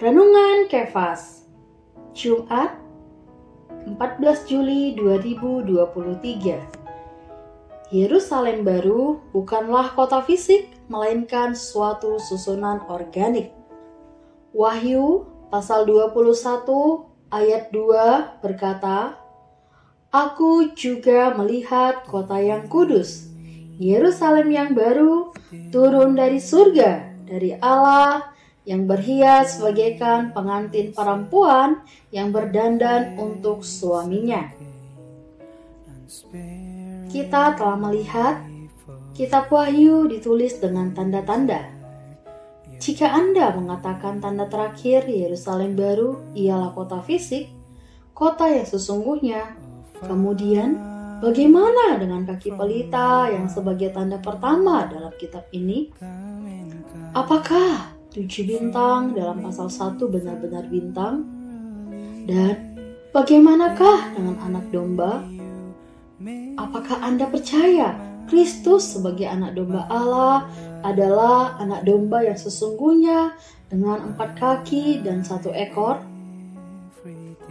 Renungan Kefas Jumat 14 Juli 2023. Yerusalem baru bukanlah kota fisik, melainkan suatu susunan organik. Wahyu pasal 21 ayat 2 berkata, "Aku juga melihat kota yang kudus, Yerusalem yang baru, turun dari surga, dari Allah, yang berhias bagaikan pengantin perempuan yang berdandan untuk suaminya." Kita telah melihat Kitab Wahyu ditulis dengan tanda-tanda. Jika Anda mengatakan tanda terakhir Yerusalem baru ialah kota fisik, kota yang sesungguhnya, kemudian, bagaimana dengan kaki pelita yang sebagai tanda pertama dalam kitab ini? Apakah 7 bintang dalam pasal 1 benar-benar bintang? Dan bagaimanakah dengan anak domba? Apakah Anda percaya Kristus sebagai anak domba Allah adalah anak domba yang sesungguhnya dengan 4 kaki dan 1 ekor?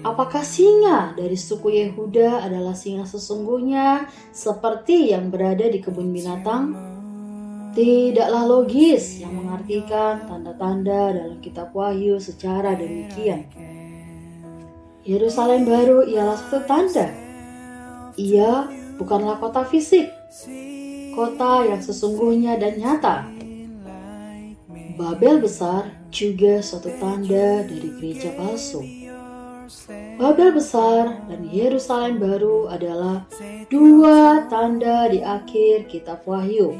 Apakah singa dari suku Yehuda adalah singa sesungguhnya seperti yang berada di kebun binatang? Tidaklah logis yang mengartikan tanda-tanda dalam kitab Wahyu secara demikian. Yerusalem baru ialah satu tanda. Ia bukanlah kota fisik, kota yang sesungguhnya dan nyata. Babel besar juga suatu tanda dari gereja palsu. Babel besar dan Yerusalem baru adalah dua tanda di akhir kitab Wahyu.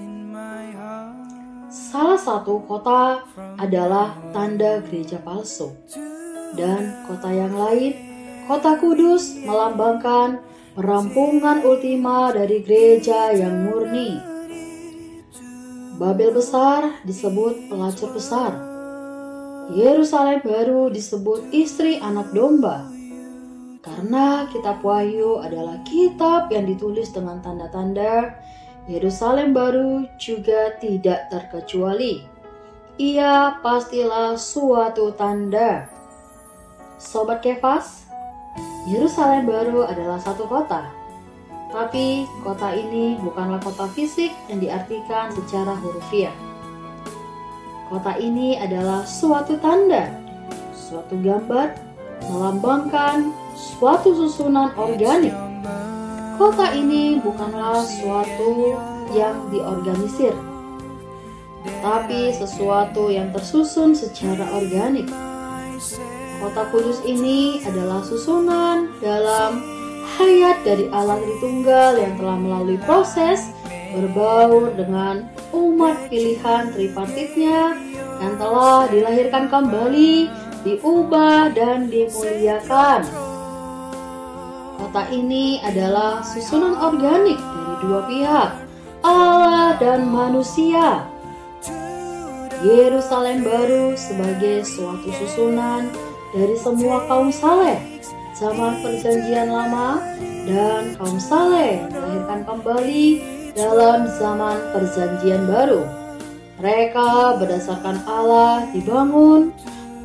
Salah satu kota adalah tanda gereja palsu, dan kota yang lain, kota kudus, melambangkan perampungan ultima dari gereja yang murni. Babel besar disebut pelacur besar. Yerusalem baru disebut istri anak domba. Karena kitab Wahyu adalah kitab yang ditulis dengan tanda-tanda, Yerusalem baru juga tidak terkecuali. Ia pastilah suatu tanda. Sobat Kefas, Yerusalem baru adalah satu kota. Tapi kota ini bukanlah kota fisik yang diartikan secara hurufiah. Kota ini adalah suatu tanda, suatu gambar, melambangkan suatu susunan organik. Kota ini bukanlah suatu yang diorganisir, tapi sesuatu yang tersusun secara organik. Kota kudus ini adalah susunan dalam hayat dari Allah Tritunggal yang telah melalui proses berbaur dengan umat pilihan tripartitnya yang telah dilahirkan kembali, diubah dan dimuliakan. Kota ini adalah susunan organik dari dua pihak, Allah dan manusia. Yerusalem baru sebagai suatu susunan dari semua kaum saleh zaman perjanjian lama dan kaum saleh yang dilahirkan kembali dalam zaman perjanjian baru. Mereka berdasarkan Allah dibangun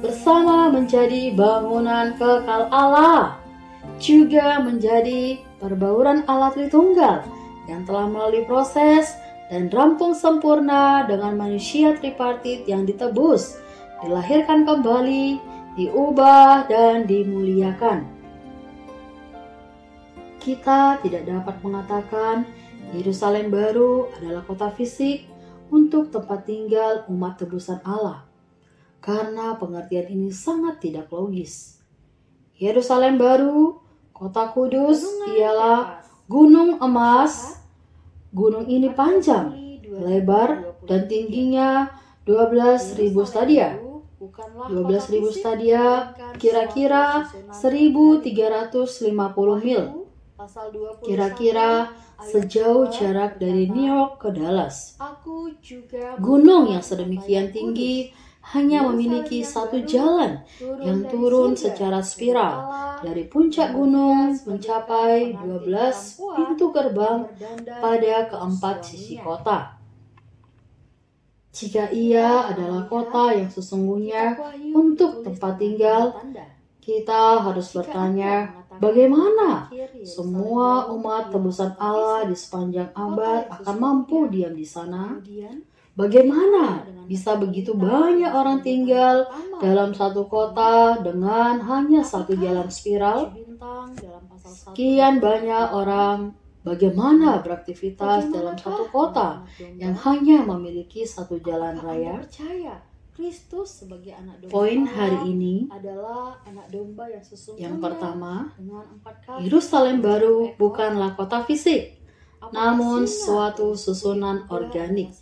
bersama menjadi bangunan kekal Allah, juga menjadi perbauran Allah Tritunggal yang telah melalui proses dan rampung sempurna dengan manusia tripartit yang ditebus, dilahirkan kembali, diubah dan dimuliakan. Kita tidak dapat mengatakan Yerusalem baru adalah kota fisik untuk tempat tinggal umat tebusan Allah, karena pengertian ini sangat tidak logis. Yerusalem baru, kota kudus, ialah gunung emas. Gunung ini panjang, lebar, dan tingginya 12.000 stadia. 12.000 stadia kira-kira 1.350 mil. Kira-kira sejauh jarak dari New York ke Dallas. Gunung yang sedemikian tinggi hanya memiliki satu jalan yang turun secara spiral dari puncak gunung mencapai 12 pintu gerbang pada keempat sisi kota. Jika ia adalah kota yang sesungguhnya untuk tempat tinggal, kita harus bertanya, bagaimana semua umat tebusan Allah di sepanjang abad akan mampu diam di sana? Bagaimana bisa begitu banyak orang tinggal dalam satu kota dengan hanya satu jalan spiral? Sekian banyak orang, bagaimana beraktivitas dalam satu kota yang hanya memiliki satu jalan raya? Kristus sebagai anak domba. Poin hari ini adalah anak domba yang sesungguhnya. Yang pertama, Yerusalem baru bukanlah kota fisik, namun suatu susunan organik.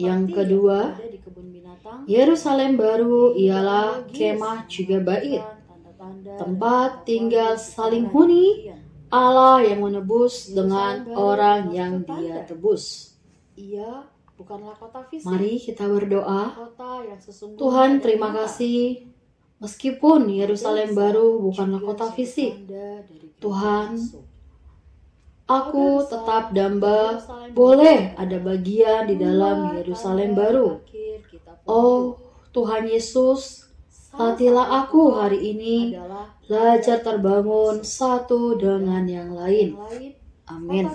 Yang kedua, Yerusalem baru ialah kemah juga bait, tempat tinggal saling huni Allah yang menebus dengan orang yang Dia tebus. Ia bukanlah kota fisik. Mari kita berdoa. Tuhan, terima kasih. Meskipun Yerusalem baru bukanlah kota fisik, Tuhan, aku tetap damba boleh ada bagian di dalam Yerusalem baru. Oh Tuhan Yesus, latilah aku hari ini belajar terbangun satu dengan yang lain. Amin.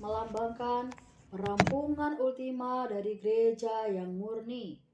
Melambangkan perampungan ultima dari gereja yang murni.